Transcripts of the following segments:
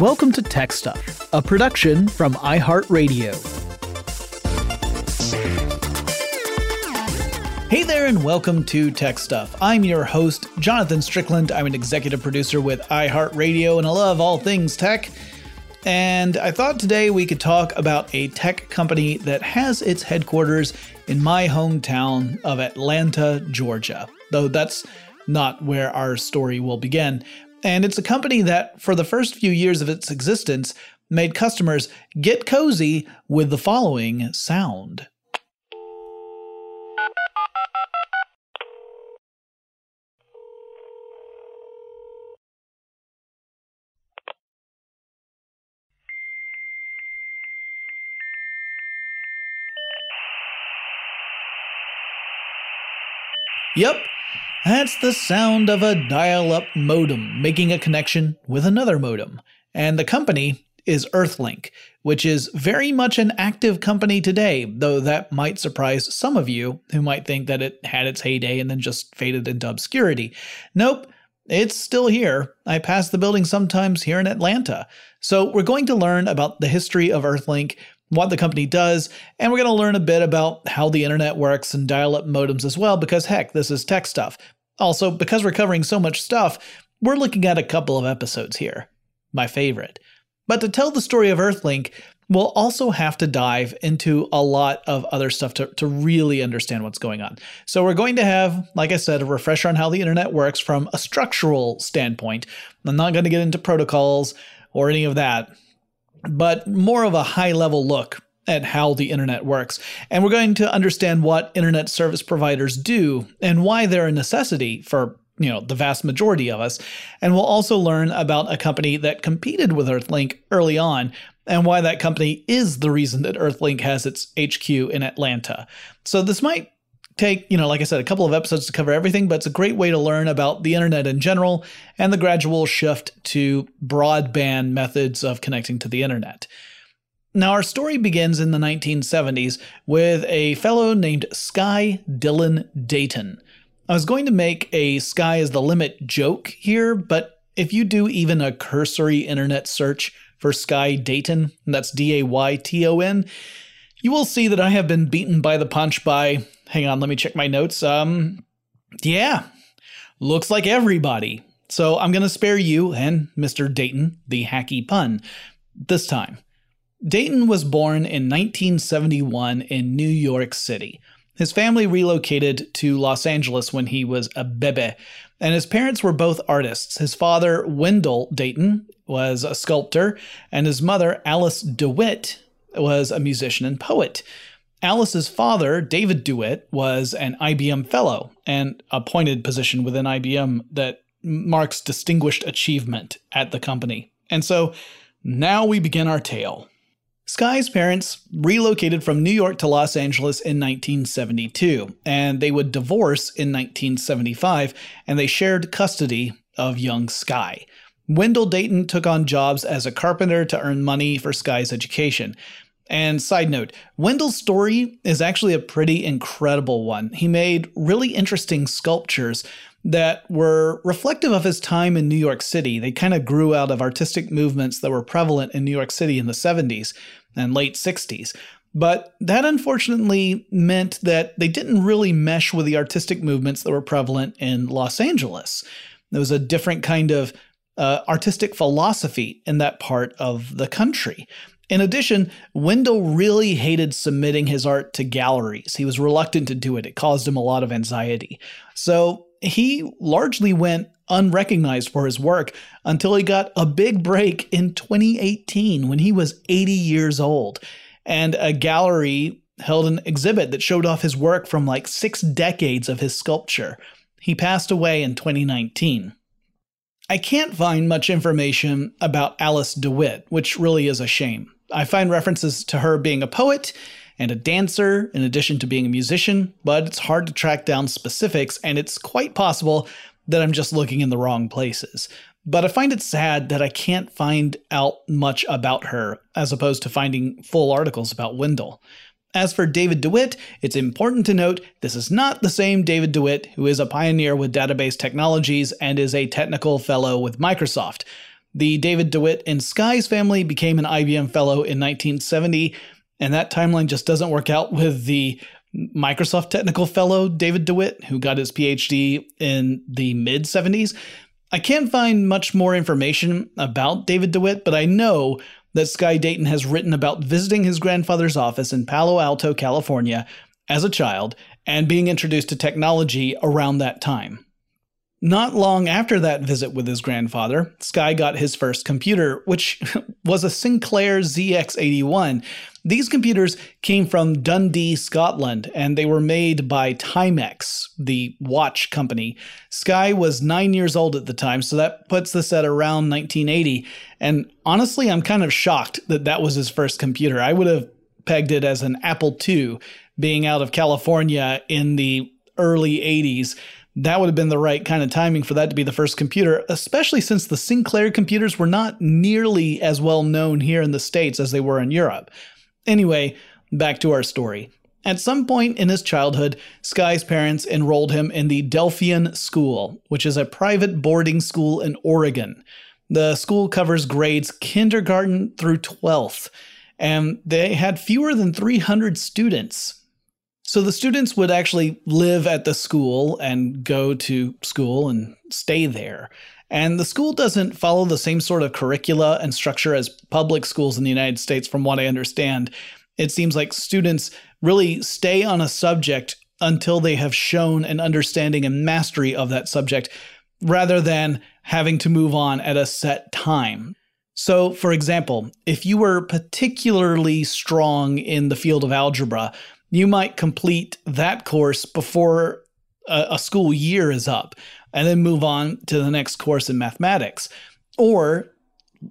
Welcome to Tech Stuff, a production from iHeartRadio. Hey there and welcome to Tech Stuff. I'm your host, Jonathan Strickland. I'm an executive producer with iHeartRadio and I love all things tech. And I thought today we could talk about a tech company that has its headquarters in my hometown of Atlanta, Georgia. Though that's not where our story will begin. And it's a company that, for the first few years of its existence, made customers get cozy with the following sound. Yep, that's the sound of a dial-up modem making a connection with another modem. And the company is EarthLink, which is very much an active company today, though that might surprise some of you who might think that it had its heyday and then just faded into obscurity. Nope, it's still here. I pass the building sometimes here in Atlanta. So we're going to learn about the history of EarthLink, what the company does, and we're going to learn a bit about how the internet works and dial-up modems as well, because heck, this is Tech Stuff. Also, because we're covering so much stuff, we're looking at a couple of episodes here. My favorite. But to tell the story of EarthLink, we'll also have to dive into a lot of other stuff to really understand what's going on. So we're going to have, like I said, a refresher on how the internet works from a structural standpoint. I'm not going to get into protocols or any of that, but more of a high-level look at how the internet works. And we're going to understand what internet service providers do and why they're a necessity for, the vast majority of us. And we'll also learn about a company that competed with EarthLink early on and why that company is the reason that EarthLink has its HQ in Atlanta. So this might take, like I said, a couple of episodes to cover everything, but it's a great way to learn about the internet in general and the gradual shift to broadband methods of connecting to the internet. Now, our story begins in the 1970s with a fellow named Sky Dayton. I was going to make a sky is the limit joke here, but if you do even a cursory internet search for Sky Dayton, and that's D-A-Y-T-O-N, you will see that I have been beaten by the punch by, hang on, let me check my notes. Yeah, looks like everybody. So I'm going to spare you and Mr. Dayton the hacky pun this time. Dayton was born in 1971 in New York City. His family relocated to Los Angeles when he was a bebe, and his parents were both artists. His father, Wendell Dayton, was a sculptor, and his mother, Alice DeWitt, was a musician and poet. Alice's father, David DeWitt, was an IBM fellow, and appointed position within IBM that marks distinguished achievement at the company. And so now we begin our tale. Sky's parents relocated from New York to Los Angeles in 1972, and they would divorce in 1975, and they shared custody of young Sky. Wendell Dayton took on jobs as a carpenter to earn money for Sky's education. And side note, Wendell's story is actually a pretty incredible one. He made really interesting sculptures that were reflective of his time in New York City. They kind of grew out of artistic movements that were prevalent in New York City in the 70s and late 60s. But that unfortunately meant that they didn't really mesh with the artistic movements that were prevalent in Los Angeles. There was a different kind of artistic philosophy in that part of the country. In addition, Wendell really hated submitting his art to galleries. He was reluctant to do it. It caused him a lot of anxiety. So he largely went unrecognized for his work until he got a big break in 2018 when he was 80 years old. And a gallery held an exhibit that showed off his work from like 6 decades of his sculpture. He passed away in 2019. I can't find much information about Alice DeWitt, which really is a shame. I find references to her being a poet and a dancer, in addition to being a musician, but it's hard to track down specifics, and it's quite possible that I'm just looking in the wrong places. But I find it sad that I can't find out much about her, as opposed to finding full articles about Wendell. As for David DeWitt, it's important to note this is not the same David DeWitt who is a pioneer with database technologies and is a technical fellow with Microsoft. The David DeWitt in Sky's family became an IBM fellow in 1970, and that timeline just doesn't work out with the Microsoft technical fellow, David DeWitt, who got his PhD in the mid-70s. I can't find much more information about David DeWitt, but I know that Sky Dayton has written about visiting his grandfather's office in Palo Alto, California, as a child and being introduced to technology around that time. Not long after that visit with his grandfather, Sky got his first computer, which was a Sinclair ZX81. These computers came from Dundee, Scotland, and they were made by Timex, the watch company. Sky was 9 years old at the time, so that puts this at around 1980. And honestly, I'm kind of shocked that that was his first computer. I would have pegged it as an Apple II, being out of California in the early 80s. That would have been the right kind of timing for that to be the first computer, especially since the Sinclair computers were not nearly as well known here in the States as they were in Europe. Anyway, back to our story. At some point in his childhood, Sky's parents enrolled him in the Delphian School, which is a private boarding school in Oregon. The school covers grades kindergarten through 12th, and they had fewer than 300 students. So the students would actually live at the school and go to school and stay there. And the school doesn't follow the same sort of curricula and structure as public schools in the United States, from what I understand. It seems like students really stay on a subject until they have shown an understanding and mastery of that subject, rather than having to move on at a set time. So, for example, if you were particularly strong in the field of algebra, you might complete that course before a school year is up and then move on to the next course in mathematics. Or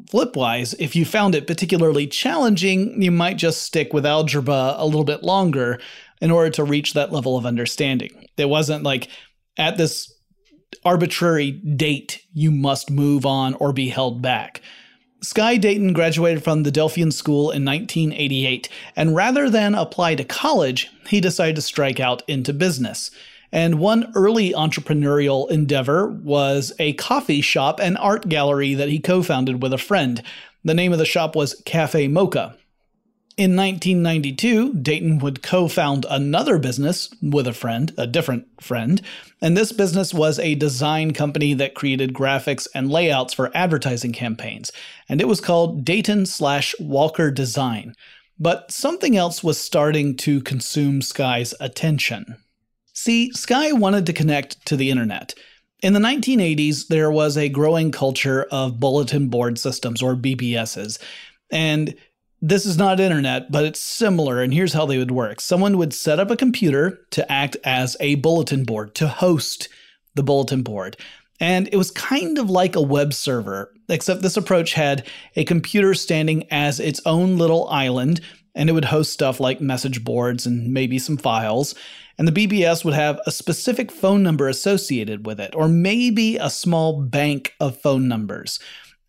flipwise, if you found it particularly challenging, you might just stick with algebra a little bit longer in order to reach that level of understanding. It wasn't like at this arbitrary date, you must move on or be held back. Sky Dayton graduated from the Delphian School in 1988, and rather than apply to college, he decided to strike out into business. And one early entrepreneurial endeavor was a coffee shop and art gallery that he co-founded with a friend. The name of the shop was Cafe Mocha. In 1992, Dayton would co-found another business with a friend, a different friend, and this business was a design company that created graphics and layouts for advertising campaigns, and it was called Dayton/Walker Design. But something else was starting to consume Sky's attention. See, Sky wanted to connect to the internet. In the 1980s, there was a growing culture of bulletin board systems, or BBSs, and this is not internet, but it's similar, and here's how they would work. Someone would set up a computer to act as a bulletin board, to host the bulletin board. And it was kind of like a web server, except this approach had a computer standing as its own little island, and it would host stuff like message boards and maybe some files. And the BBS would have a specific phone number associated with it, or maybe a small bank of phone numbers.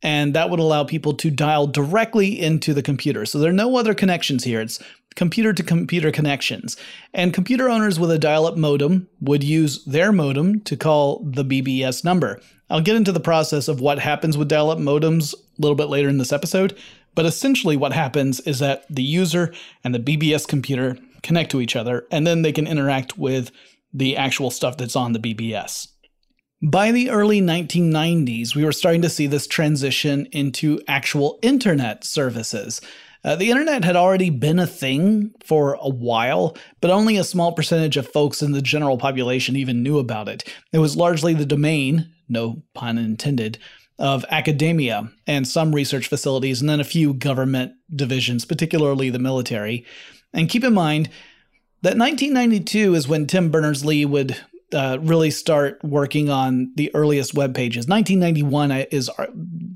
And that would allow people to dial directly into the computer. So there are no other connections here. It's computer-to-computer connections. And computer owners with a dial-up modem would use their modem to call the BBS number. I'll get into the process of what happens with dial-up modems a little bit later in this episode, but essentially what happens is that the user and the BBS computer connect to each other, and then they can interact with the actual stuff that's on the BBS. By the early 1990s, we were starting to see this transition into actual internet services. The internet had already been a thing for a while, but only a small percentage of folks in the general population even knew about it. It was largely the domain, no pun intended, of academia and some research facilities, and then a few government divisions, particularly the military. And keep in mind that 1992 is when Tim Berners-Lee would really start working on the earliest web pages. 1991 is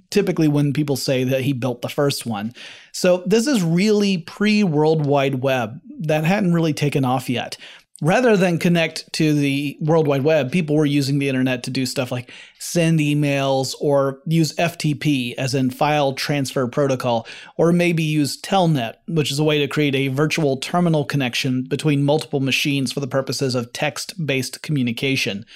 typically when people say that he built the first one. So this is really pre-World Wide Web. That hadn't really taken off yet. Rather than connect to the World Wide Web, people were using the internet to do stuff like send emails or use FTP, as in file transfer protocol, or maybe use Telnet, which is a way to create a virtual terminal connection between multiple machines for the purposes of text-based communication.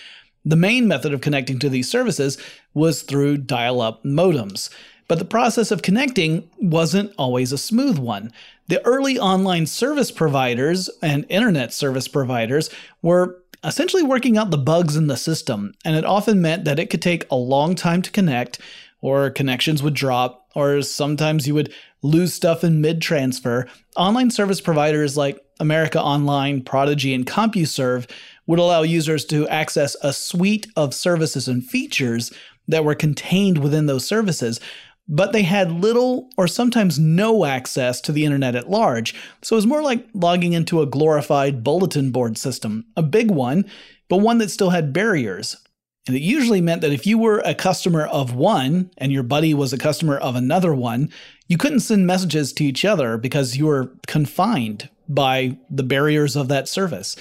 The main method of connecting to these services was through dial-up modems. But the process of connecting wasn't always a smooth one. The early online service providers and internet service providers were essentially working out the bugs in the system, and it often meant that it could take a long time to connect, or connections would drop, or sometimes you would lose stuff in mid-transfer. Online service providers like America Online, Prodigy, and CompuServe would allow users to access a suite of services and features that were contained within those services, but they had little or sometimes no access to the internet at large. So it was more like logging into a glorified bulletin board system, a big one, but one that still had barriers. And it usually meant that if you were a customer of one and your buddy was a customer of another one, you couldn't send messages to each other because you were confined by the barriers of that service.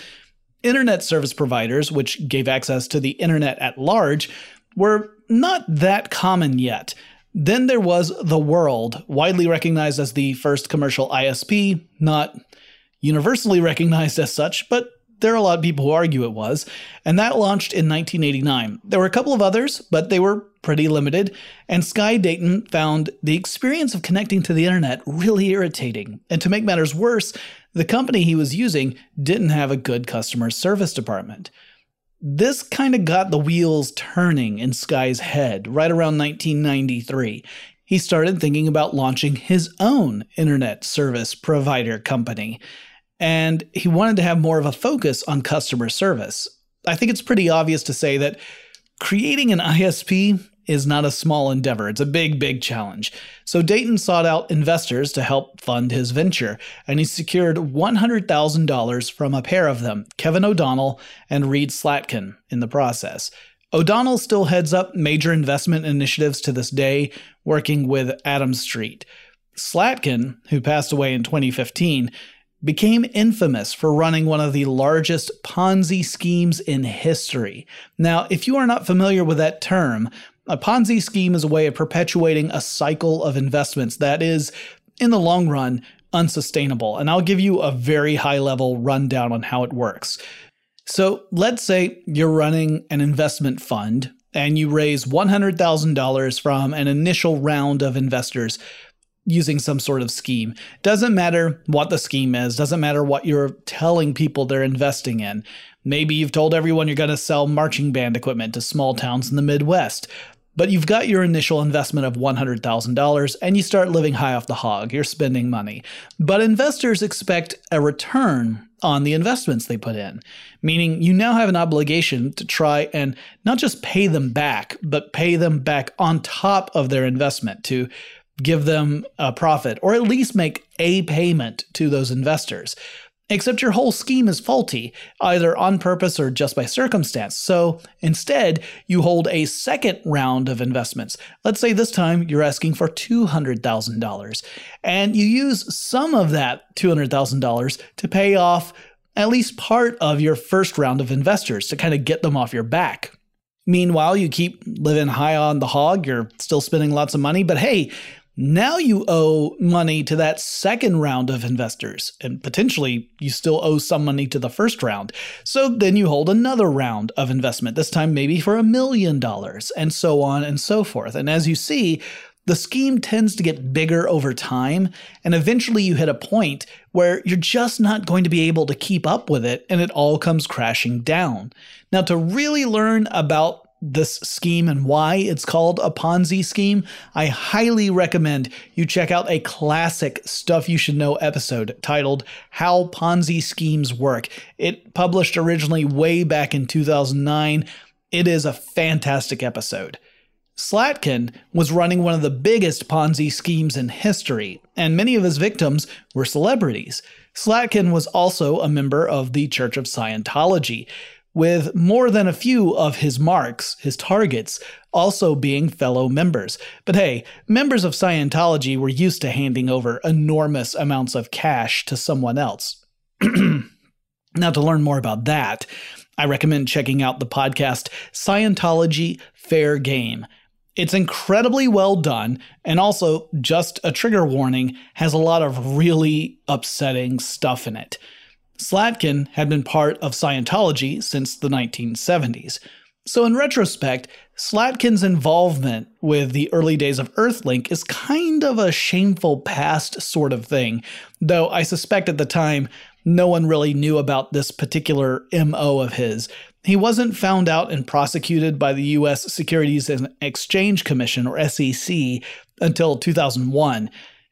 Internet service providers, which gave access to the internet at large, were not that common yet. Then there was The World, widely recognized as the first commercial ISP, not universally recognized as such, but there are a lot of people who argue it was, and that launched in 1989. There were a couple of others, but they were pretty limited, and Sky Dayton found the experience of connecting to the internet really irritating. And to make matters worse, the company he was using didn't have a good customer service department. This kind of got the wheels turning in Sky's head right around 1993. He started thinking about launching his own internet service provider company, and he wanted to have more of a focus on customer service. I think it's pretty obvious to say that creating an ISP is not a small endeavor. It's a big, big challenge. So Dayton sought out investors to help fund his venture, and he secured $100,000 from a pair of them, Kevin O'Donnell and Reed Slatkin, in the process. O'Donnell still heads up major investment initiatives to this day, working with Adam Street. Slatkin, who passed away in 2015, became infamous for running one of the largest Ponzi schemes in history. Now, if you are not familiar with that term, a Ponzi scheme is a way of perpetuating a cycle of investments that is, in the long run, unsustainable. And I'll give you a very high-level rundown on how it works. So let's say you're running an investment fund and you raise $100,000 from an initial round of investors using some sort of scheme. Doesn't matter what the scheme is, doesn't matter what you're telling people they're investing in. Maybe you've told everyone you're going to sell marching band equipment to small towns in the Midwest. But you've got your initial investment of $100,000 and you start living high off the hog. You're spending money. But investors expect a return on the investments they put in, meaning you now have an obligation to try and not just pay them back, but pay them back on top of their investment to give them a profit or at least make a payment to those investors. Except your whole scheme is faulty, either on purpose or just by circumstance. So instead, you hold a second round of investments. Let's say this time you're asking for $200,000, and you use some of that $200,000 to pay off at least part of your first round of investors to kind of get them off your back. Meanwhile, you keep living high on the hog, you're still spending lots of money, but hey, now you owe money to that second round of investors, and potentially you still owe some money to the first round. So then you hold another round of investment, this time maybe for $1 million, and so on and so forth. And as you see, the scheme tends to get bigger over time, and eventually you hit a point where you're just not going to be able to keep up with it, and it all comes crashing down. Now, to really learn about this scheme and why it's called a Ponzi scheme, I highly recommend you check out a classic Stuff You Should Know episode titled How Ponzi Schemes Work. It published originally way back in 2009. It is a fantastic episode. Slatkin was running one of the biggest Ponzi schemes in history, and many of his victims were celebrities. Slatkin was also a member of the Church of Scientology, with more than a few of his marks, his targets, also being fellow members. But hey, members of Scientology were used to handing over enormous amounts of cash to someone else. Now, to learn more about that, I recommend checking out the podcast Scientology Fair Game. It's incredibly well done, and also, just a trigger warning, has a lot of really upsetting stuff in it. Slatkin had been part of Scientology since the 1970s. So in retrospect, Slatkin's involvement with the early days of EarthLink is kind of a shameful past sort of thing, though I suspect at the time no one really knew about this particular MO of his. He wasn't found out and prosecuted by the U.S. Securities and Exchange Commission, or SEC, until 2001.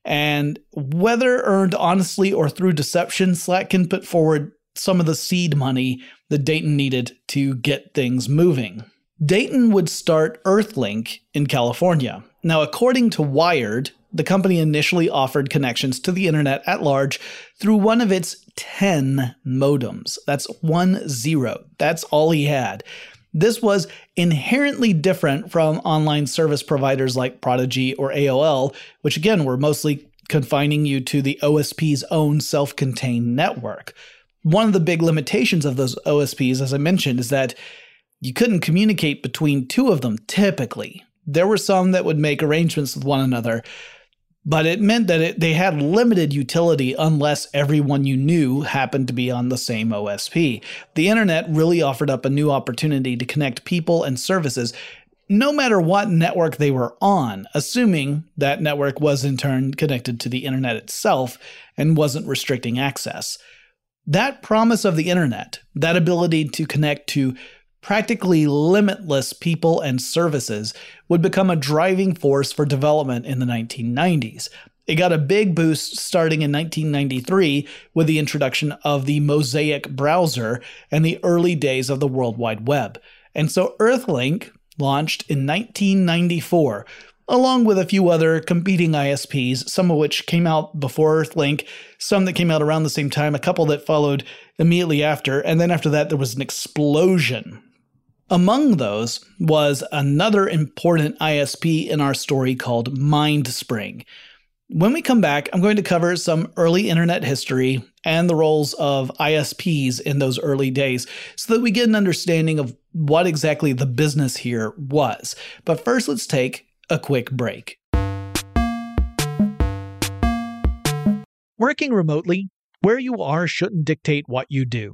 And whether earned honestly or through deception, Slatkin put forward some of the seed money that Dayton needed to get things moving. Dayton would start EarthLink in California. Now, according to Wired, the company initially offered connections to the internet at large through one of its 10 modems. That's 10. That's all he had. This was inherently different from online service providers like Prodigy or AOL, which again were mostly confining you to the OSP's own self-contained network. One of the big limitations of those OSPs, as I mentioned, is that you couldn't communicate between two of them typically. There were some that would make arrangements with one another, but it meant that they had limited utility unless everyone you knew happened to be on the same OSP. The internet really offered up a new opportunity to connect people and services no matter what network they were on, assuming that network was in turn connected to the internet itself and wasn't restricting access. That promise of the internet, that ability to connect to practically limitless people and services, would become a driving force for development in the 1990s. It got a big boost starting in 1993 with the introduction of the Mosaic browser and the early days of the World Wide Web. And so EarthLink launched in 1994, along with a few other competing ISPs, some of which came out before EarthLink, some that came out around the same time, a couple that followed immediately after, and then after that there was an explosion. Among those was another important ISP in our story called Mindspring. When we come back, I'm going to cover some early internet history and the roles of ISPs in those early days so that we get an understanding of what exactly the business here was. But first, let's take a quick break. Working remotely, where you are shouldn't dictate what you do.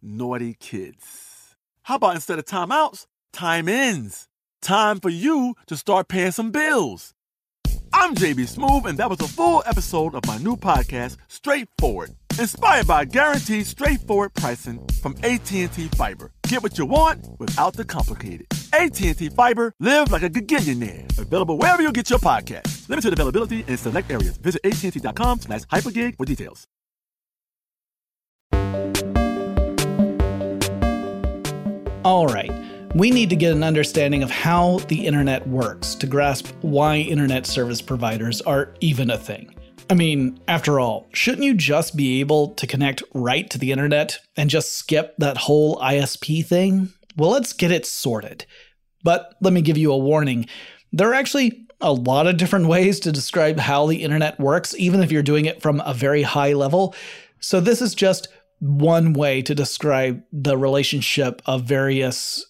naughty kids. How about instead of timeouts, time ins? Time for you to start paying some bills. I'm JB Smoove, and that was a full episode of my new podcast, Straightforward, inspired by guaranteed straightforward pricing from AT&T Fiber. Get what you want without the complicated. AT&T Fiber, live like a gigillionaire. Available wherever you get your podcast. Limited availability in select areas. Visit AT&T.com/hypergig for details. All right, we need to get an understanding of how the internet works to grasp why internet service providers are even a thing. I mean, after all, shouldn't you just be able to connect right to the internet and just skip that whole ISP thing? Well, let's get it sorted. But let me give you a warning. There are actually a lot of different ways to describe how the internet works, even if you're doing it from a very high level. So this is just one way to describe the relationship of various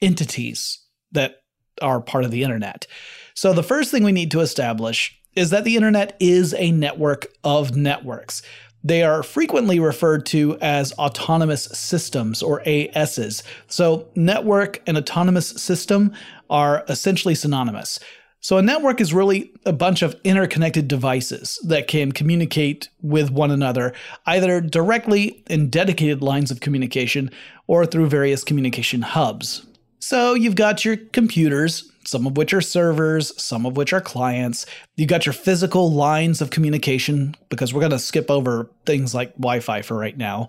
entities that are part of the internet. So the first thing we need to establish is that the internet is a network of networks. They are frequently referred to as autonomous systems, or ASs. So network and autonomous system are essentially synonymous. So a network is really a bunch of interconnected devices that can communicate with one another, either directly in dedicated lines of communication or through various communication hubs. So you've got your computers, some of which are servers, some of which are clients. You've got your physical lines of communication, because we're going to skip over things like Wi-Fi for right now.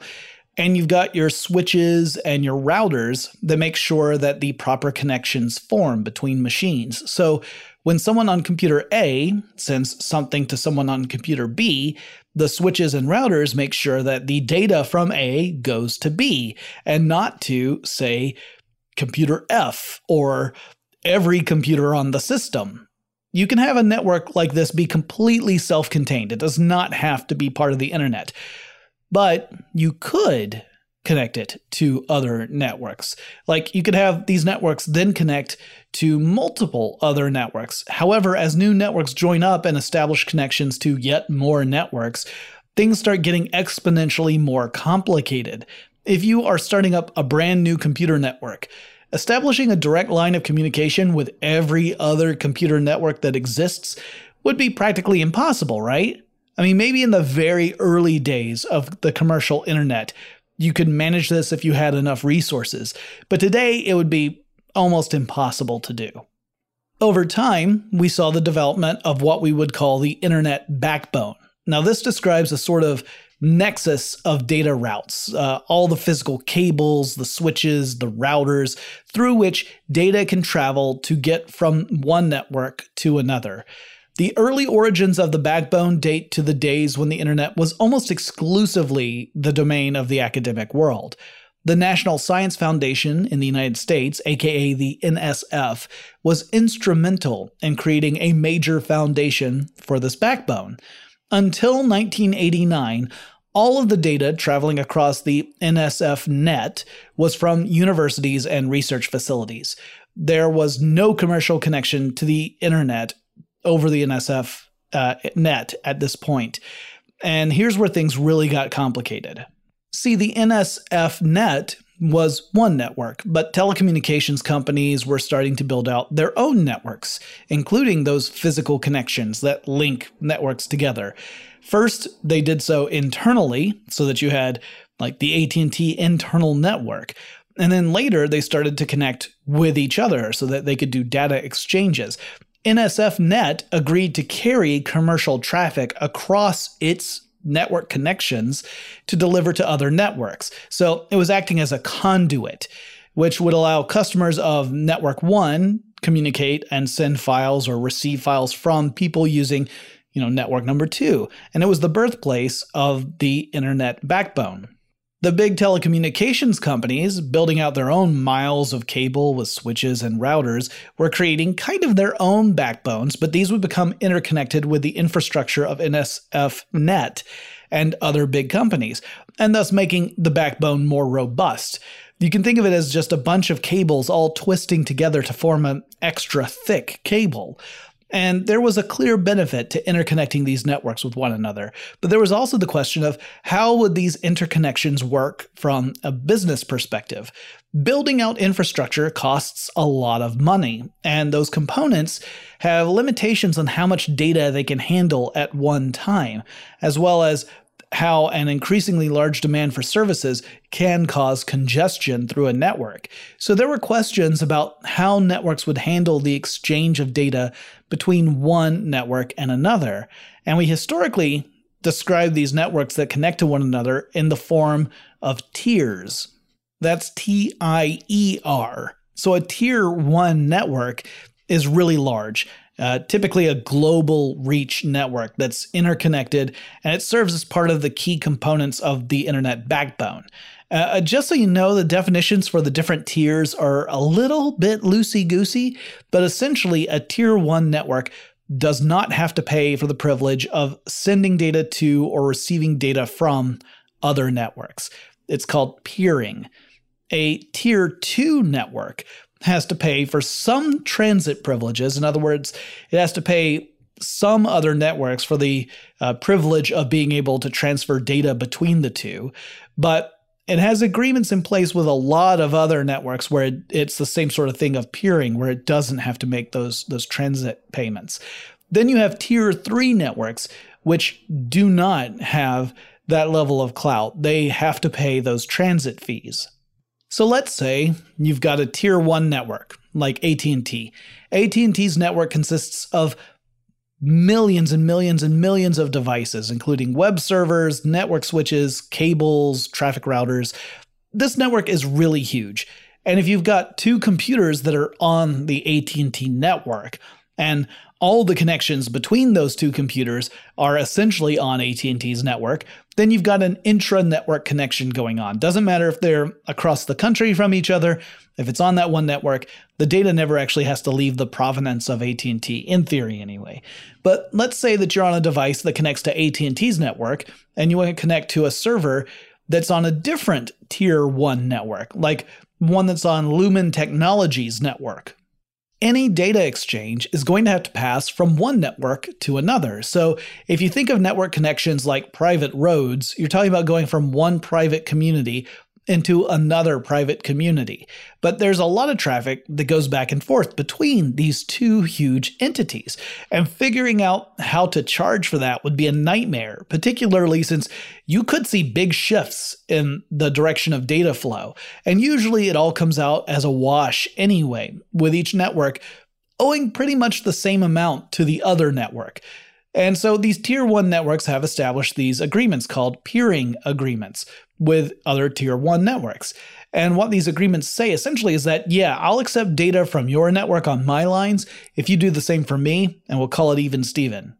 And you've got your switches and your routers that make sure that the proper connections form between machines. So when someone on computer A sends something to someone on computer B, the switches and routers make sure that the data from A goes to B and not to, say, computer F or every computer on the system. You can have a network like this be completely self-contained. It does not have to be part of the internet. But you could connect it to other networks. Like, you could have these networks then connect to multiple other networks. However, as new networks join up and establish connections to yet more networks, things start getting exponentially more complicated. If you are starting up a brand new computer network, establishing a direct line of communication with every other computer network that exists would be practically impossible, right? I mean, maybe in the very early days of the commercial internet, you could manage this if you had enough resources, but today it would be almost impossible to do. Over time, we saw the development of what we would call the internet backbone. Now, this describes a sort of nexus of data routes, all the physical cables, the switches, the routers, through which data can travel to get from one network to another. The early origins of the backbone date to the days when the internet was almost exclusively the domain of the academic world. The National Science Foundation in the United States, aka the NSF, was instrumental in creating a major foundation for this backbone. Until 1989, all of the data traveling across the NSF net was from universities and research facilities. There was no commercial connection to the internet over the NSF net at this point. And here's where things really got complicated. See, the NSF net was one network, but telecommunications companies were starting to build out their own networks, including those physical connections that link networks together. First, they did so internally, so that you had like the AT&T internal network. And then later, they started to connect with each other so that they could do data exchanges. NSFNet agreed to carry commercial traffic across its network connections to deliver to other networks. So it was acting as a conduit, which would allow customers of Network 1 communicate and send files or receive files from people using, Network number 2. And it was the birthplace of the internet backbone. The big telecommunications companies, building out their own miles of cable with switches and routers, were creating kind of their own backbones, but these would become interconnected with the infrastructure of NSFNet and other big companies, and thus making the backbone more robust. You can think of it as just a bunch of cables all twisting together to form an extra thick cable. And there was a clear benefit to interconnecting these networks with one another. But there was also the question of how would these interconnections work from a business perspective? Building out infrastructure costs a lot of money, and those components have limitations on how much data they can handle at one time, as well as how an increasingly large demand for services can cause congestion through a network. So there were questions about how networks would handle the exchange of data between one network and another. And we historically describe these networks that connect to one another in the form of tiers. That's T-I-E-R. So a tier 1 network is really large. Typically a global reach network that's interconnected, and it serves as part of the key components of the internet backbone. Just so you know, the definitions for the different tiers are a little bit loosey-goosey, but essentially a tier 1 network does not have to pay for the privilege of sending data to or receiving data from other networks. It's called peering. A tier 2 network has to pay for some transit privileges. In other words, it has to pay some other networks for the privilege of being able to transfer data between the two. But it has agreements in place with a lot of other networks where it's the same sort of thing of peering, where it doesn't have to make those transit payments. Then you have tier 3 networks, which do not have that level of clout. They have to pay those transit fees. So let's say you've got a tier 1 network like AT&T. AT&T's network consists of millions and millions and millions of devices, including web servers, network switches, cables, traffic routers. This network is really huge. And if you've got two computers that are on the AT&T network, and all the connections between those two computers are essentially on AT&T's network, then you've got an intra-network connection going on. Doesn't matter if they're across the country from each other, if it's on that one network, the data never actually has to leave the provenance of AT&T, in theory anyway. But let's say that you're on a device that connects to AT&T's network, and you want to connect to a server that's on a different tier one network, like one that's on Lumen Technologies network. Any data exchange is going to have to pass from one network to another. So if you think of network connections like private roads, you're talking about going from one private community into another private community. But there's a lot of traffic that goes back and forth between these two huge entities. And figuring out how to charge for that would be a nightmare, particularly since you could see big shifts in the direction of data flow. And usually it all comes out as a wash anyway, with each network owing pretty much the same amount to the other network. And so these tier one networks have established these agreements called peering agreements with other tier one networks. And what these agreements say essentially is that, yeah, I'll accept data from your network on my lines if you do the same for me, and we'll call it even Steven.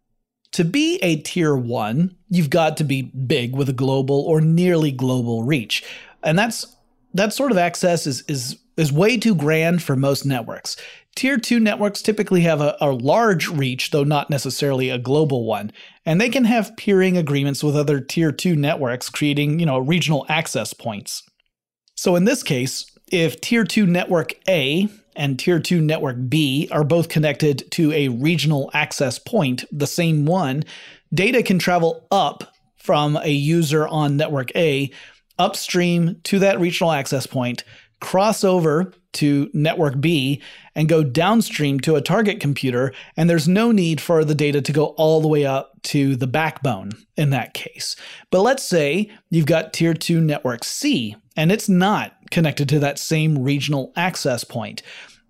To be a tier one, you've got to be big with a global or nearly global reach. And that sort of access is way too grand for most networks. Tier 2 networks typically have a large reach, though not necessarily a global one, and they can have peering agreements with other Tier 2 networks, creating, regional access points. So in this case, if Tier 2 network A and Tier 2 network B are both connected to a regional access point, the same one, data can travel up from a user on network A upstream to that regional access point, cross over to network B, and go downstream to a target computer, and there's no need for the data to go all the way up to the backbone in that case. But let's say you've got Tier 2 network C, and it's not connected to that same regional access point.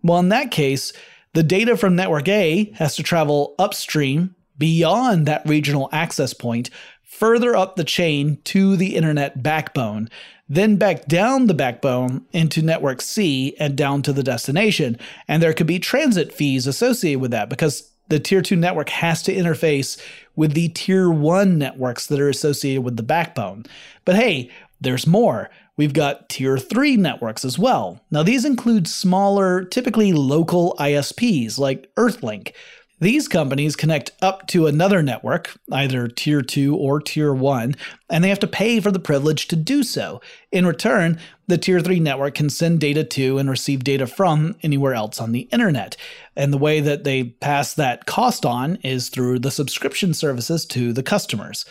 Well, in that case, the data from network A has to travel upstream beyond that regional access point, further up the chain to the internet backbone, then back down the backbone into network C and down to the destination. And there could be transit fees associated with that because the tier 2 network has to interface with the tier 1 networks that are associated with the backbone. But hey, there's more. We've got tier 3 networks as well. Now these include smaller, typically local ISPs like EarthLink. These companies connect up to another network, either Tier 2 or Tier 1, and they have to pay for the privilege to do so. In return, the Tier 3 network can send data to and receive data from anywhere else on the internet. And the way that they pass that cost on is through the subscription services to the customers.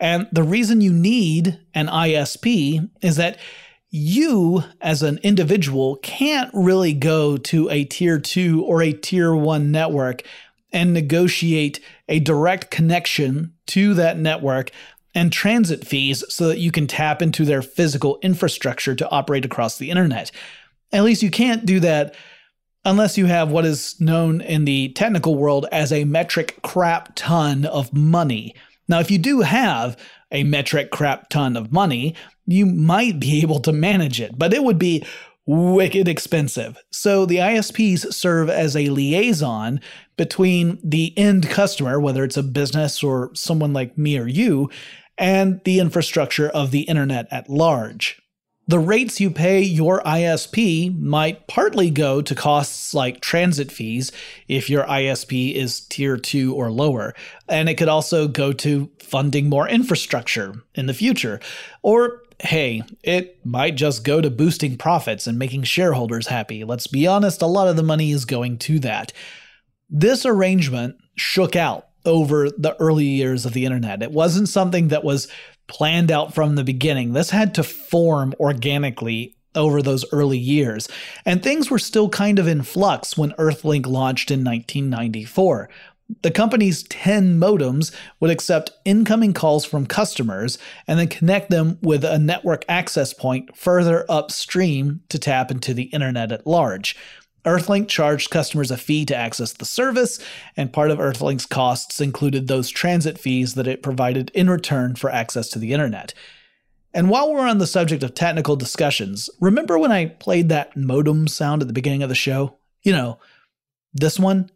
And the reason you need an ISP is that you, as an individual, can't really go to a Tier 2 or a Tier 1 network and negotiate a direct connection to that network and transit fees so that you can tap into their physical infrastructure to operate across the internet. At least you can't do that unless you have what is known in the technical world as a metric crap ton of money. Now, if you do have a metric crap ton of money, you might be able to manage it, but it would be wicked expensive. So the ISPs serve as a liaison between the end customer, whether it's a business or someone like me or you, and the infrastructure of the internet at large. The rates you pay your ISP might partly go to costs like transit fees if your ISP is tier 2 or lower, and it could also go to funding more infrastructure in the future. Or hey, it might just go to boosting profits and making shareholders happy. Let's be honest, a lot of the money is going to that. This arrangement shook out over the early years of the internet. It wasn't something that was planned out from the beginning. This had to form organically over those early years. And things were still kind of in flux when EarthLink launched in 1994. The company's 10 modems would accept incoming calls from customers and then connect them with a network access point further upstream to tap into the internet at large. EarthLink charged customers a fee to access the service, and part of EarthLink's costs included those transit fees that it provided in return for access to the internet. And while we're on the subject of technical discussions, remember when I played that modem sound at the beginning of the show? You know, this one?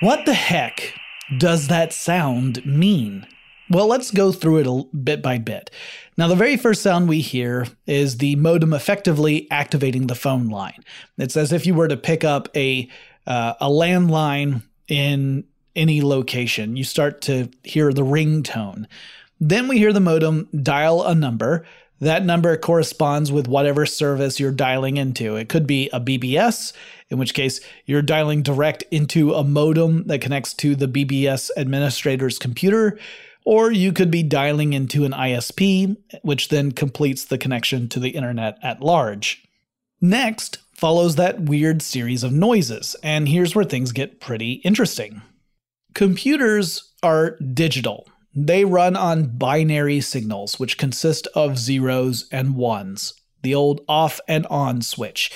What the heck does that sound mean? Well, let's go through it bit by bit. Now, the very first sound we hear is the modem effectively activating the phone line. It's as if you were to pick up a landline in any location. You start to hear the ringtone. Then we hear the modem dial a number. That number corresponds with whatever service you're dialing into. It could be a BBS, in which case you're dialing direct into a modem that connects to the BBS administrator's computer, or you could be dialing into an ISP, which then completes the connection to the internet at large. Next follows that weird series of noises, and here's where things get pretty interesting. Computers are digital. They run on binary signals, which consist of zeros and ones, the old off and on switch.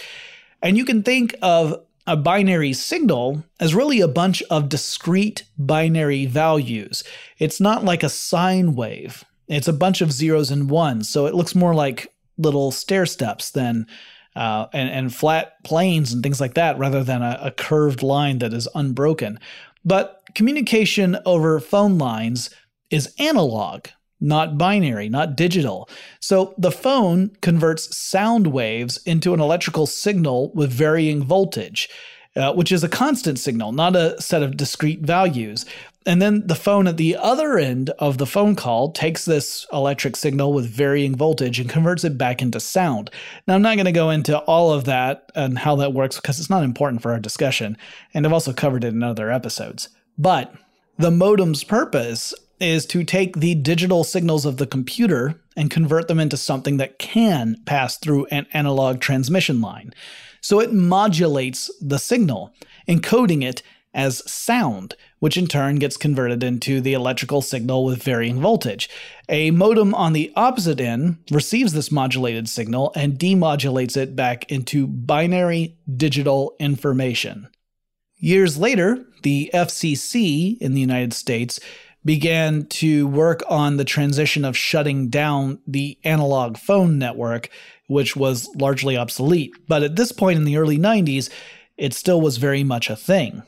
And you can think of a binary signal as really a bunch of discrete binary values. It's not like a sine wave. It's a bunch of zeros and ones, so it looks more like little stair steps than and flat planes and things like that, rather than a curved line that is unbroken. But communication over phone lines is analog, not binary, not digital. So the phone converts sound waves into an electrical signal with varying voltage, which is a constant signal, not a set of discrete values. And then the phone at the other end of the phone call takes this electric signal with varying voltage and converts it back into sound. Now, I'm not going to go into all of that and how that works because it's not important for our discussion, and I've also covered it in other episodes. But the modem's purpose is to take the digital signals of the computer and convert them into something that can pass through an analog transmission line. So it modulates the signal, encoding it as sound, which in turn gets converted into the electrical signal with varying voltage. A modem on the opposite end receives this modulated signal and demodulates it back into binary digital information. Years later, the FCC in the United States began to work on the transition of shutting down the analog phone network, which was largely obsolete. But at this point in the early 90s, it still was very much a thing.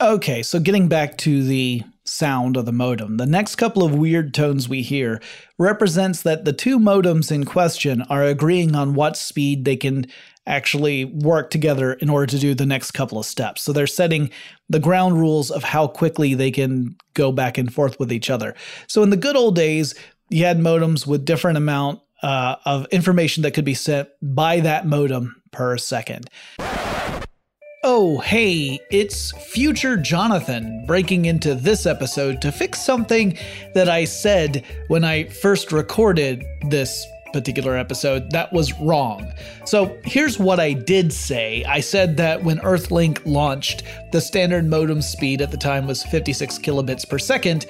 Okay, so getting back to the sound of the modem, the next couple of weird tones we hear represents that the two modems in question are agreeing on what speed they can actually work together in order to do the next couple of steps. So they're setting the ground rules of how quickly they can go back and forth with each other. So in the good old days, you had modems with different amount of information that could be sent by that modem per second. Oh, hey, it's future Jonathan breaking into this episode to fix something that I said when I first recorded this particular episode that was wrong. So here's what I did say. I said that when EarthLink launched, the standard modem speed at the time was 56 kilobits per second.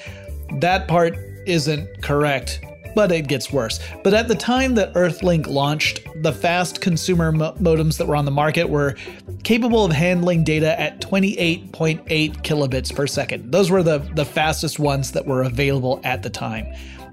That part isn't correct, but it gets worse. But at the time that EarthLink launched, the fast consumer modems that were on the market were capable of handling data at 28.8 kilobits per second. Those were the fastest ones that were available at the time,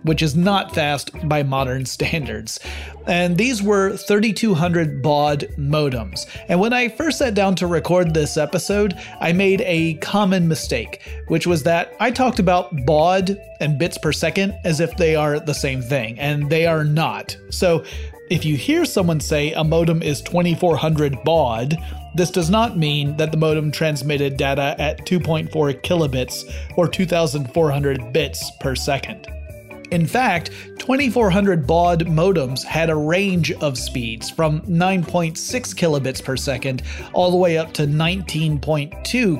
which is not fast by modern standards. And these were 3200 baud modems. And when I first sat down to record this episode, I made a common mistake, which was that I talked about baud and bits per second as if they are the same thing, and they are not. So if you hear someone say a modem is 2400 baud, this does not mean that the modem transmitted data at 2.4 kilobits or 2400 bits per second. In fact, 2400 baud modems had a range of speeds from 9.6 kilobits per second all the way up to 19.2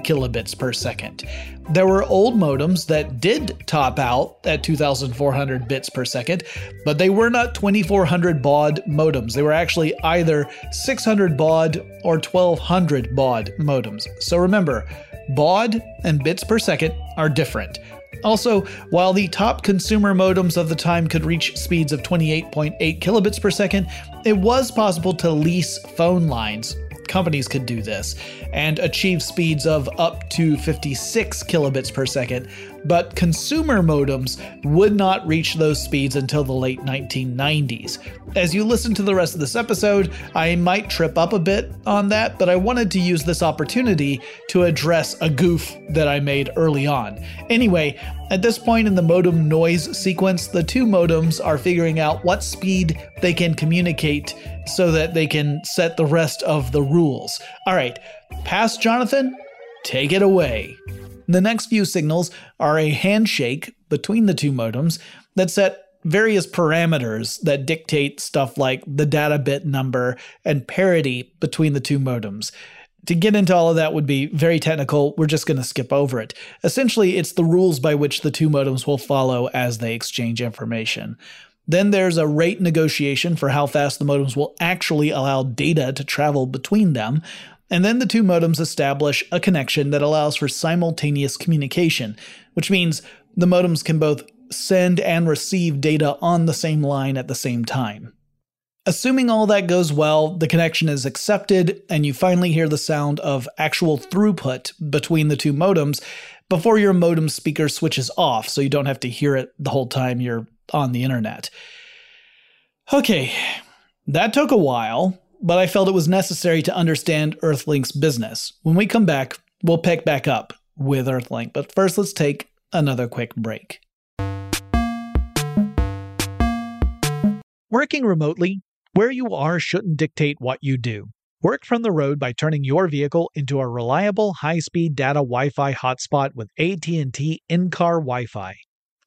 kilobits per second. There were old modems that did top out at 2400 bits per second, but they were not 2400 baud modems. They were actually either 600 baud or 1200 baud modems. So remember, baud and bits per second are different. Also, while the top consumer modems of the time could reach speeds of 28.8 kilobits per second, it was possible to lease phone lines. Companies could do this and achieve speeds of up to 56 kilobits per second, but consumer modems would not reach those speeds until the late 1990s. As you listen to the rest of this episode, I might trip up a bit on that, but I wanted to use this opportunity to address a goof that I made early on. Anyway, at this point in the modem noise sequence, the two modems are figuring out what speed they can communicate so that they can set the rest of the rules. All right, pass Jonathan, take it away. The next few signals are a handshake between the two modems that set various parameters that dictate stuff like the data bit number and parity between the two modems. To get into all of that would be very technical. We're just going to skip over it. Essentially, it's the rules by which the two modems will follow as they exchange information. Then there's a rate negotiation for how fast the modems will actually allow data to travel between them. And then the two modems establish a connection that allows for simultaneous communication, which means the modems can both send and receive data on the same line at the same time. Assuming all that goes well, the connection is accepted, and you finally hear the sound of actual throughput between the two modems before your modem speaker switches off, so you don't have to hear it the whole time you're on the internet. Okay, that took a while, but I felt it was necessary to understand EarthLink's business. When we come back, we'll pick back up with EarthLink, but first let's take another quick break. Working remotely, where you are shouldn't dictate what you do. Work from the road by turning your vehicle into a reliable high-speed data Wi-Fi hotspot with AT&T in-car Wi-Fi.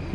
screamed.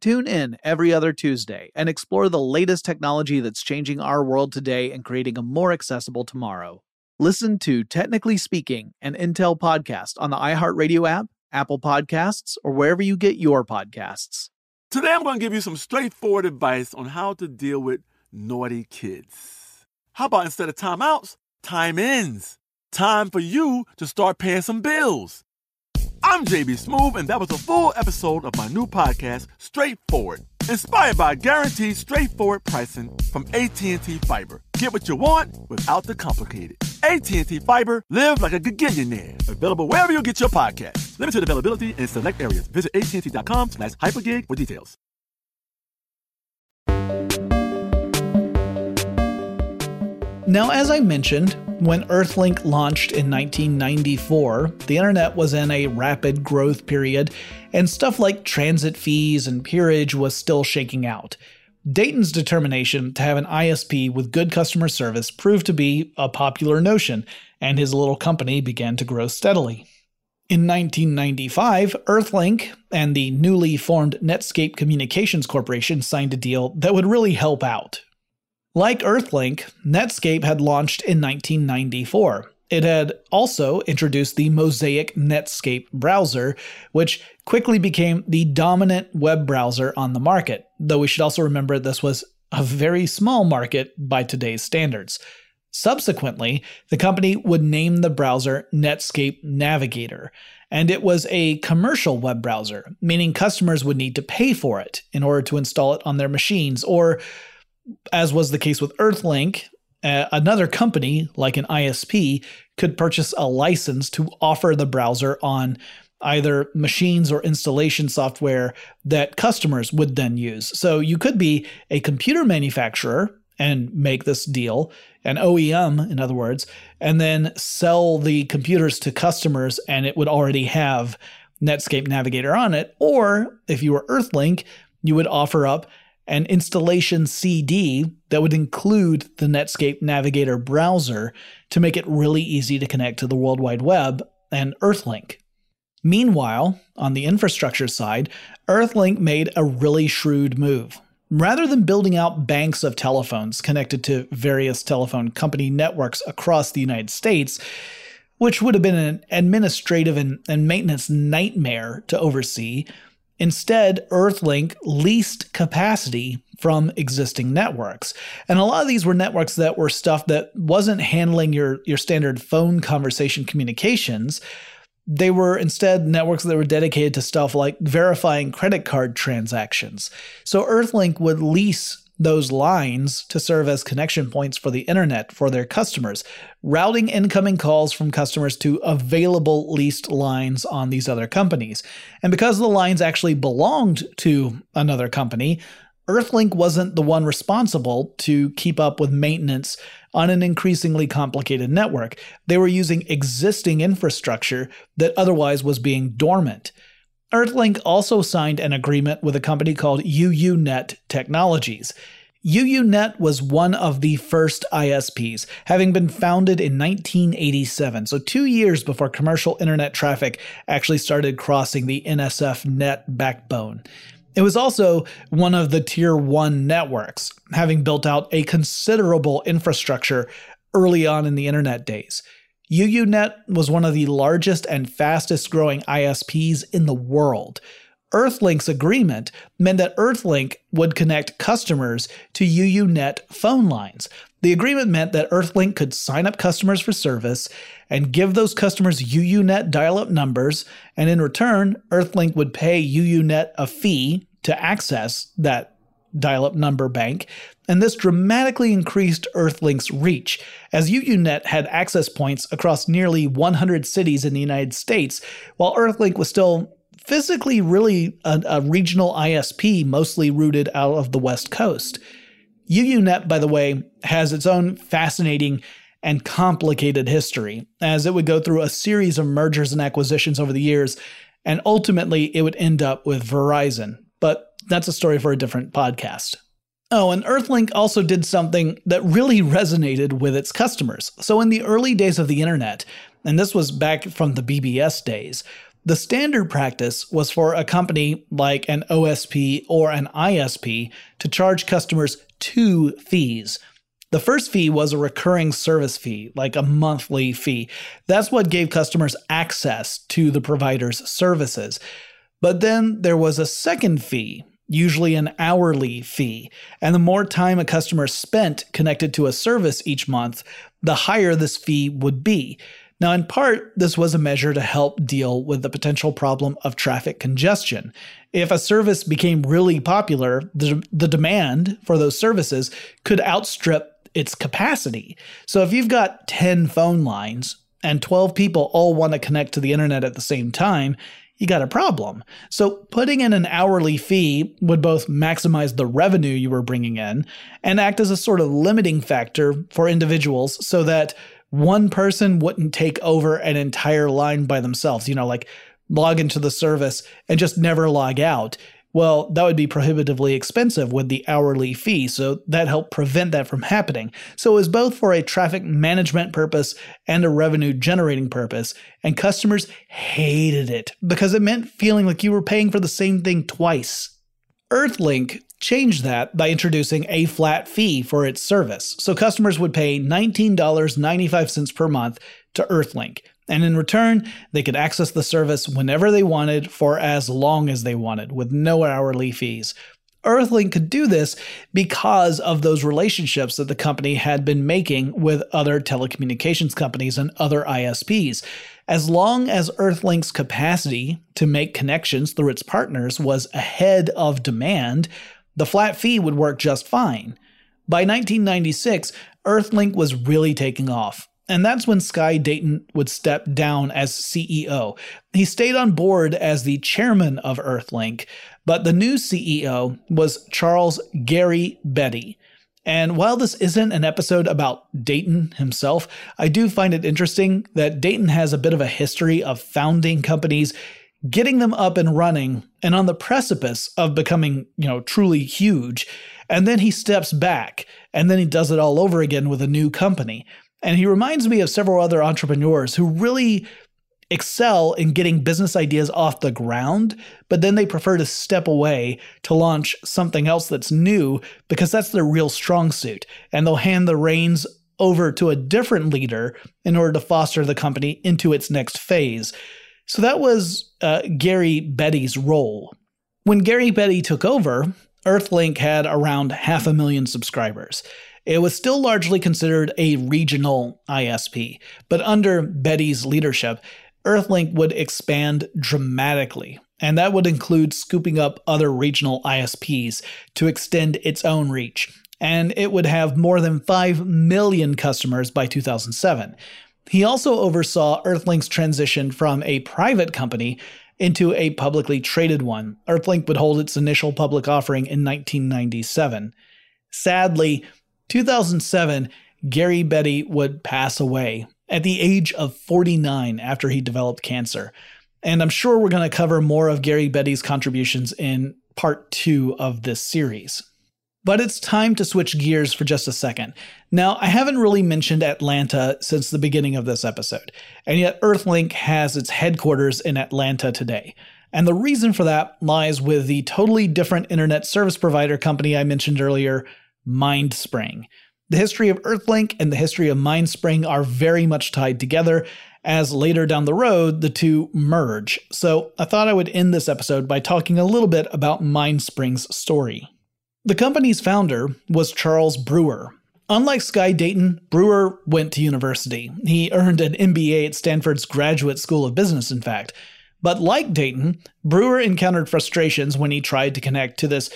Tune in every other Tuesday and explore the latest technology that's changing our world today and creating a more accessible tomorrow. Listen to Technically Speaking, an Intel podcast on the iHeartRadio app, Apple Podcasts, or wherever you get your podcasts. Today I'm going to give you some straightforward advice on how to deal with naughty kids. How about instead of timeouts, time ins? Time for you to start paying some bills. I'm JB Smoove, and that was a full episode of my new podcast, Straightforward, inspired by guaranteed straightforward pricing from AT&T Fiber. Get what you want without the complicated. AT&T Fiber, live like a gigillionaire. Available wherever you get your podcast. Limited availability in select areas. Visit AT&T.com/hypergig for details. Now, as I mentioned, when EarthLink launched in 1994, the internet was in a rapid growth period, and stuff like transit fees and peerage was still shaking out. Dayton's determination to have an ISP with good customer service proved to be a popular notion, and his little company began to grow steadily. In 1995, EarthLink and the newly formed Netscape Communications Corporation signed a deal that would really help out. Like EarthLink, Netscape had launched in 1994. It had also introduced the Mosaic Netscape browser, which quickly became the dominant web browser on the market, though we should also remember this was a very small market by today's standards. Subsequently, the company would name the browser Netscape Navigator, and it was a commercial web browser, meaning customers would need to pay for it in order to install it on their machines, or, as was the case with EarthLink, another company, like an ISP, could purchase a license to offer the browser on either machines or installation software that customers would then use. So you could be a computer manufacturer and make this deal, an OEM, in other words, and then sell the computers to customers, and it would already have Netscape Navigator on it. Or if you were EarthLink, you would offer up an installation CD that would include the Netscape Navigator browser to make it really easy to connect to the World Wide Web and EarthLink. Meanwhile, on the infrastructure side, EarthLink made a really shrewd move. Rather than building out banks of telephones connected to various telephone company networks across the United States, which would have been an administrative and maintenance nightmare to oversee, instead, EarthLink leased capacity from existing networks. And a lot of these were networks that were stuff that wasn't handling your standard phone conversation communications. They were instead networks that were dedicated to stuff like verifying credit card transactions. So EarthLink would lease those lines to serve as connection points for the internet for their customers, routing incoming calls from customers to available leased lines on these other companies. And because the lines actually belonged to another company, EarthLink wasn't the one responsible to keep up with maintenance on an increasingly complicated network. They were using existing infrastructure that otherwise was being dormant. EarthLink also signed an agreement with a company called UUNet Technologies. UUNet was one of the first ISPs, having been founded in 1987, so 2 years before commercial internet traffic actually started crossing the NSFNet backbone. It was also one of the Tier 1 networks, having built out a considerable infrastructure early on in the internet days. UUNet was one of the largest and fastest growing ISPs in the world. EarthLink's agreement meant that EarthLink would connect customers to UUNet phone lines. The agreement meant that EarthLink could sign up customers for service and give those customers UUNet dial-up numbers, and in return, EarthLink would pay UUNet a fee to access that dial-up number bank, and this dramatically increased EarthLink's reach, as UUNet had access points across nearly 100 cities in the United States, while EarthLink was still physically really a regional ISP mostly rooted out of the West Coast. UUNet, by the way, has its own fascinating and complicated history, as it would go through a series of mergers and acquisitions over the years, and ultimately it would end up with Verizon. But that's a story for a different podcast. Oh, and EarthLink also did something that really resonated with its customers. So in the early days of the internet, and this was back from the BBS days, the standard practice was for a company like an OSP or an ISP to charge customers two fees. The first fee was a recurring service fee, like a monthly fee. That's what gave customers access to the provider's services. But then there was a second fee, usually an hourly fee, and the more time a customer spent connected to a service each month, the higher this fee would be. Now, in part, this was a measure to help deal with the potential problem of traffic congestion. If a service became really popular, the demand for those services could outstrip its capacity. So if you've got 10 phone lines and 12 people all want to connect to the internet at the same time, you got a problem. So putting in an hourly fee would both maximize the revenue you were bringing in and act as a sort of limiting factor for individuals so that one person wouldn't take over an entire line by themselves, like log into the service and just never log out. well, that would be prohibitively expensive with the hourly fee, so that helped prevent that from happening. So it was both for a traffic management purpose and a revenue generating purpose, and customers hated it because it meant feeling like you were paying for the same thing twice. EarthLink changed that by introducing a flat fee for its service, so customers would pay $19.95 per month to EarthLink. And in return, they could access the service whenever they wanted for as long as they wanted, with no hourly fees. EarthLink could do this because of those relationships that the company had been making with other telecommunications companies and other ISPs. As long as EarthLink's capacity to make connections through its partners was ahead of demand, the flat fee would work just fine. By 1996, EarthLink was really taking off. And that's when Sky Dayton would step down as CEO. He stayed on board as the chairman of EarthLink, but the new CEO was Charles Gary Betty. And while this isn't an episode about Dayton himself, I do find it interesting that Dayton has a bit of a history of founding companies, getting them up and running, and on the precipice of becoming, truly huge. And then he steps back, and then he does it all over again with a new company. And he reminds me of several other entrepreneurs who really excel in getting business ideas off the ground, but then they prefer to step away to launch something else that's new because that's their real strong suit. And they'll hand the reins over to a different leader in order to foster the company into its next phase. So that was Gary Betty's role. When Gary Betty took over, EarthLink had around 500,000 subscribers. It was still largely considered a regional ISP, but under Betty's leadership, EarthLink would expand dramatically, and that would include scooping up other regional ISPs to extend its own reach, and it would have more than 5 million customers by 2007. He also oversaw EarthLink's transition from a private company into a publicly traded one. EarthLink would hold its initial public offering in 1997. Sadly, 2007, Gary Betty would pass away at the age of 49 after he developed cancer. And I'm sure we're going to cover more of Gary Betty's contributions in part 2 of this series. But it's time to switch gears for just a second. Now, I haven't really mentioned Atlanta since the beginning of this episode, and yet EarthLink has its headquarters in Atlanta today. And the reason for that lies with the totally different internet service provider company I mentioned earlier, Mindspring. The history of EarthLink and the history of Mindspring are very much tied together, as later down the road, the two merge. So I thought I would end this episode by talking a little bit about Mindspring's story. The company's founder was Charles Brewer. Unlike Sky Dayton, Brewer went to university. He earned an MBA at Stanford's Graduate School of Business, in fact. But like Dayton, Brewer encountered frustrations when he tried to connect to this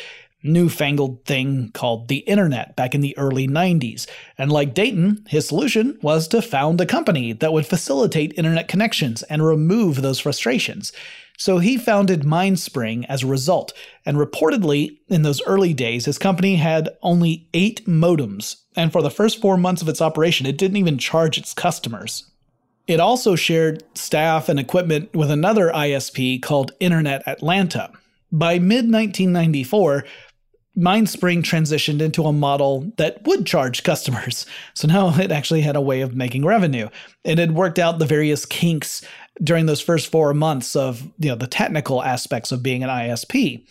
newfangled thing called the internet back in the early 90s. And like Dayton, his solution was to found a company that would facilitate internet connections and remove those frustrations. So he founded Mindspring as a result, and reportedly, in those early days, his company had only 8 modems, and for the first 4 months of its operation, it didn't even charge its customers. It also shared staff and equipment with another ISP called Internet Atlanta. By mid-1994, Mindspring transitioned into a model that would charge customers. So now it actually had a way of making revenue. It had worked out the various kinks during those first 4 months of the technical aspects of being an ISP.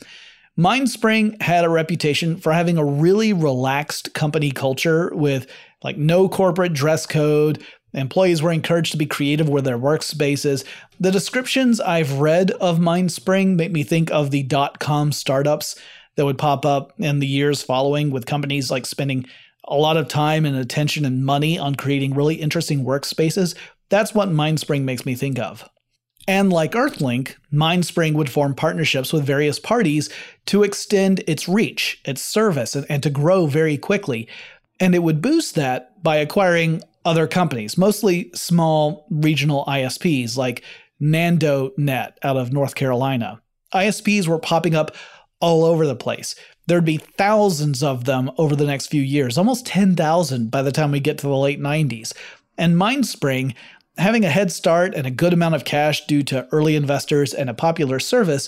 Mindspring had a reputation for having a really relaxed company culture with no corporate dress code. Employees were encouraged to be creative with their workspaces. The descriptions I've read of Mindspring make me think of the dot-com startups that would pop up in the years following, with companies spending a lot of time and attention and money on creating really interesting workspaces. That's what Mindspring makes me think of. And like EarthLink, Mindspring would form partnerships with various parties to extend its reach, its service, and to grow very quickly. And it would boost that by acquiring other companies, mostly small regional ISPs like NandoNet out of North Carolina. ISPs were popping up all over the place. There'd be thousands of them over the next few years, almost 10,000 by the time we get to the late 90s. And Mindspring, having a head start and a good amount of cash due to early investors and a popular service,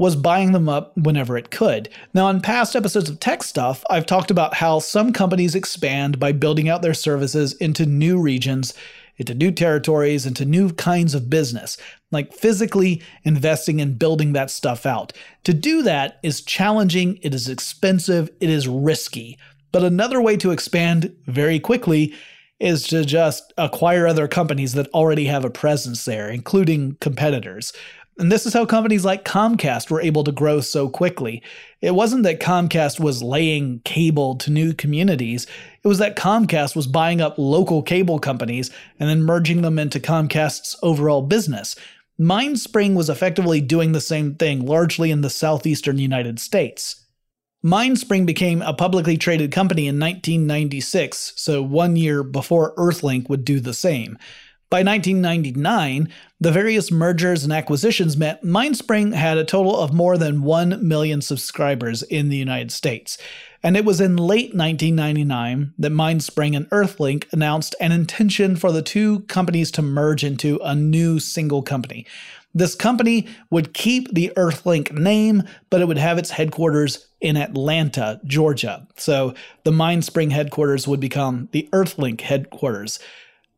was buying them up whenever it could. Now, in past episodes of Tech Stuff, I've talked about how some companies expand by building out their services into new regions, into new territories, into new kinds of business, like physically investing in building that stuff out. To do that is challenging, it is expensive, it is risky. But another way to expand very quickly is to just acquire other companies that already have a presence there, including competitors. And this is how companies like Comcast were able to grow so quickly. It wasn't that Comcast was laying cable to new communities. It was that Comcast was buying up local cable companies and then merging them into Comcast's overall business. Mindspring was effectively doing the same thing, largely in the southeastern United States. Mindspring became a publicly traded company in 1996, so 1 year before EarthLink would do the same. By 1999, the various mergers and acquisitions meant Mindspring had a total of more than 1 million subscribers in the United States. And it was in late 1999 that Mindspring and EarthLink announced an intention for the two companies to merge into a new single company. This company would keep the EarthLink name, but it would have its headquarters in Atlanta, Georgia. So the Mindspring headquarters would become the EarthLink headquarters.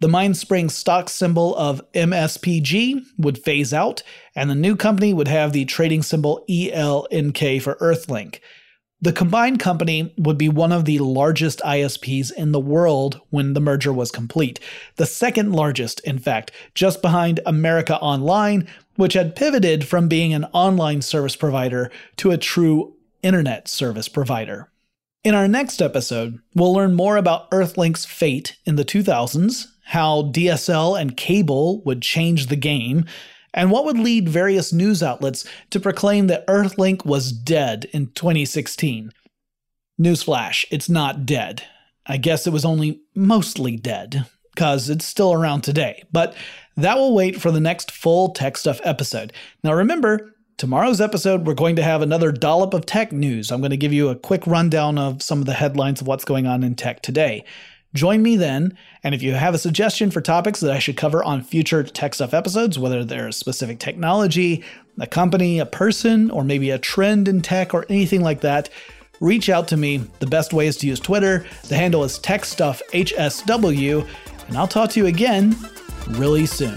The Mindspring stock symbol of MSPG would phase out, and the new company would have the trading symbol ELNK for EarthLink. The combined company would be one of the largest ISPs in the world when the merger was complete. The second largest, in fact, just behind America Online, which had pivoted from being an online service provider to a true internet service provider. In our next episode, we'll learn more about EarthLink's fate in the 2000s, how DSL and cable would change the game, and what would lead various news outlets to proclaim that EarthLink was dead in 2016. Newsflash, it's not dead. I guess it was only mostly dead, because it's still around today. But that will wait for the next full Tech Stuff episode. Now remember, tomorrow's episode, we're going to have another dollop of tech news. I'm going to give you a quick rundown of some of the headlines of what's going on in tech today. Join me then, and if you have a suggestion for topics that I should cover on future Tech Stuff episodes, whether they're a specific technology, a company, a person, or maybe a trend in tech or anything like that, reach out to me. The best way is to use Twitter. The handle is TechStuffHSW, and I'll talk to you again really soon.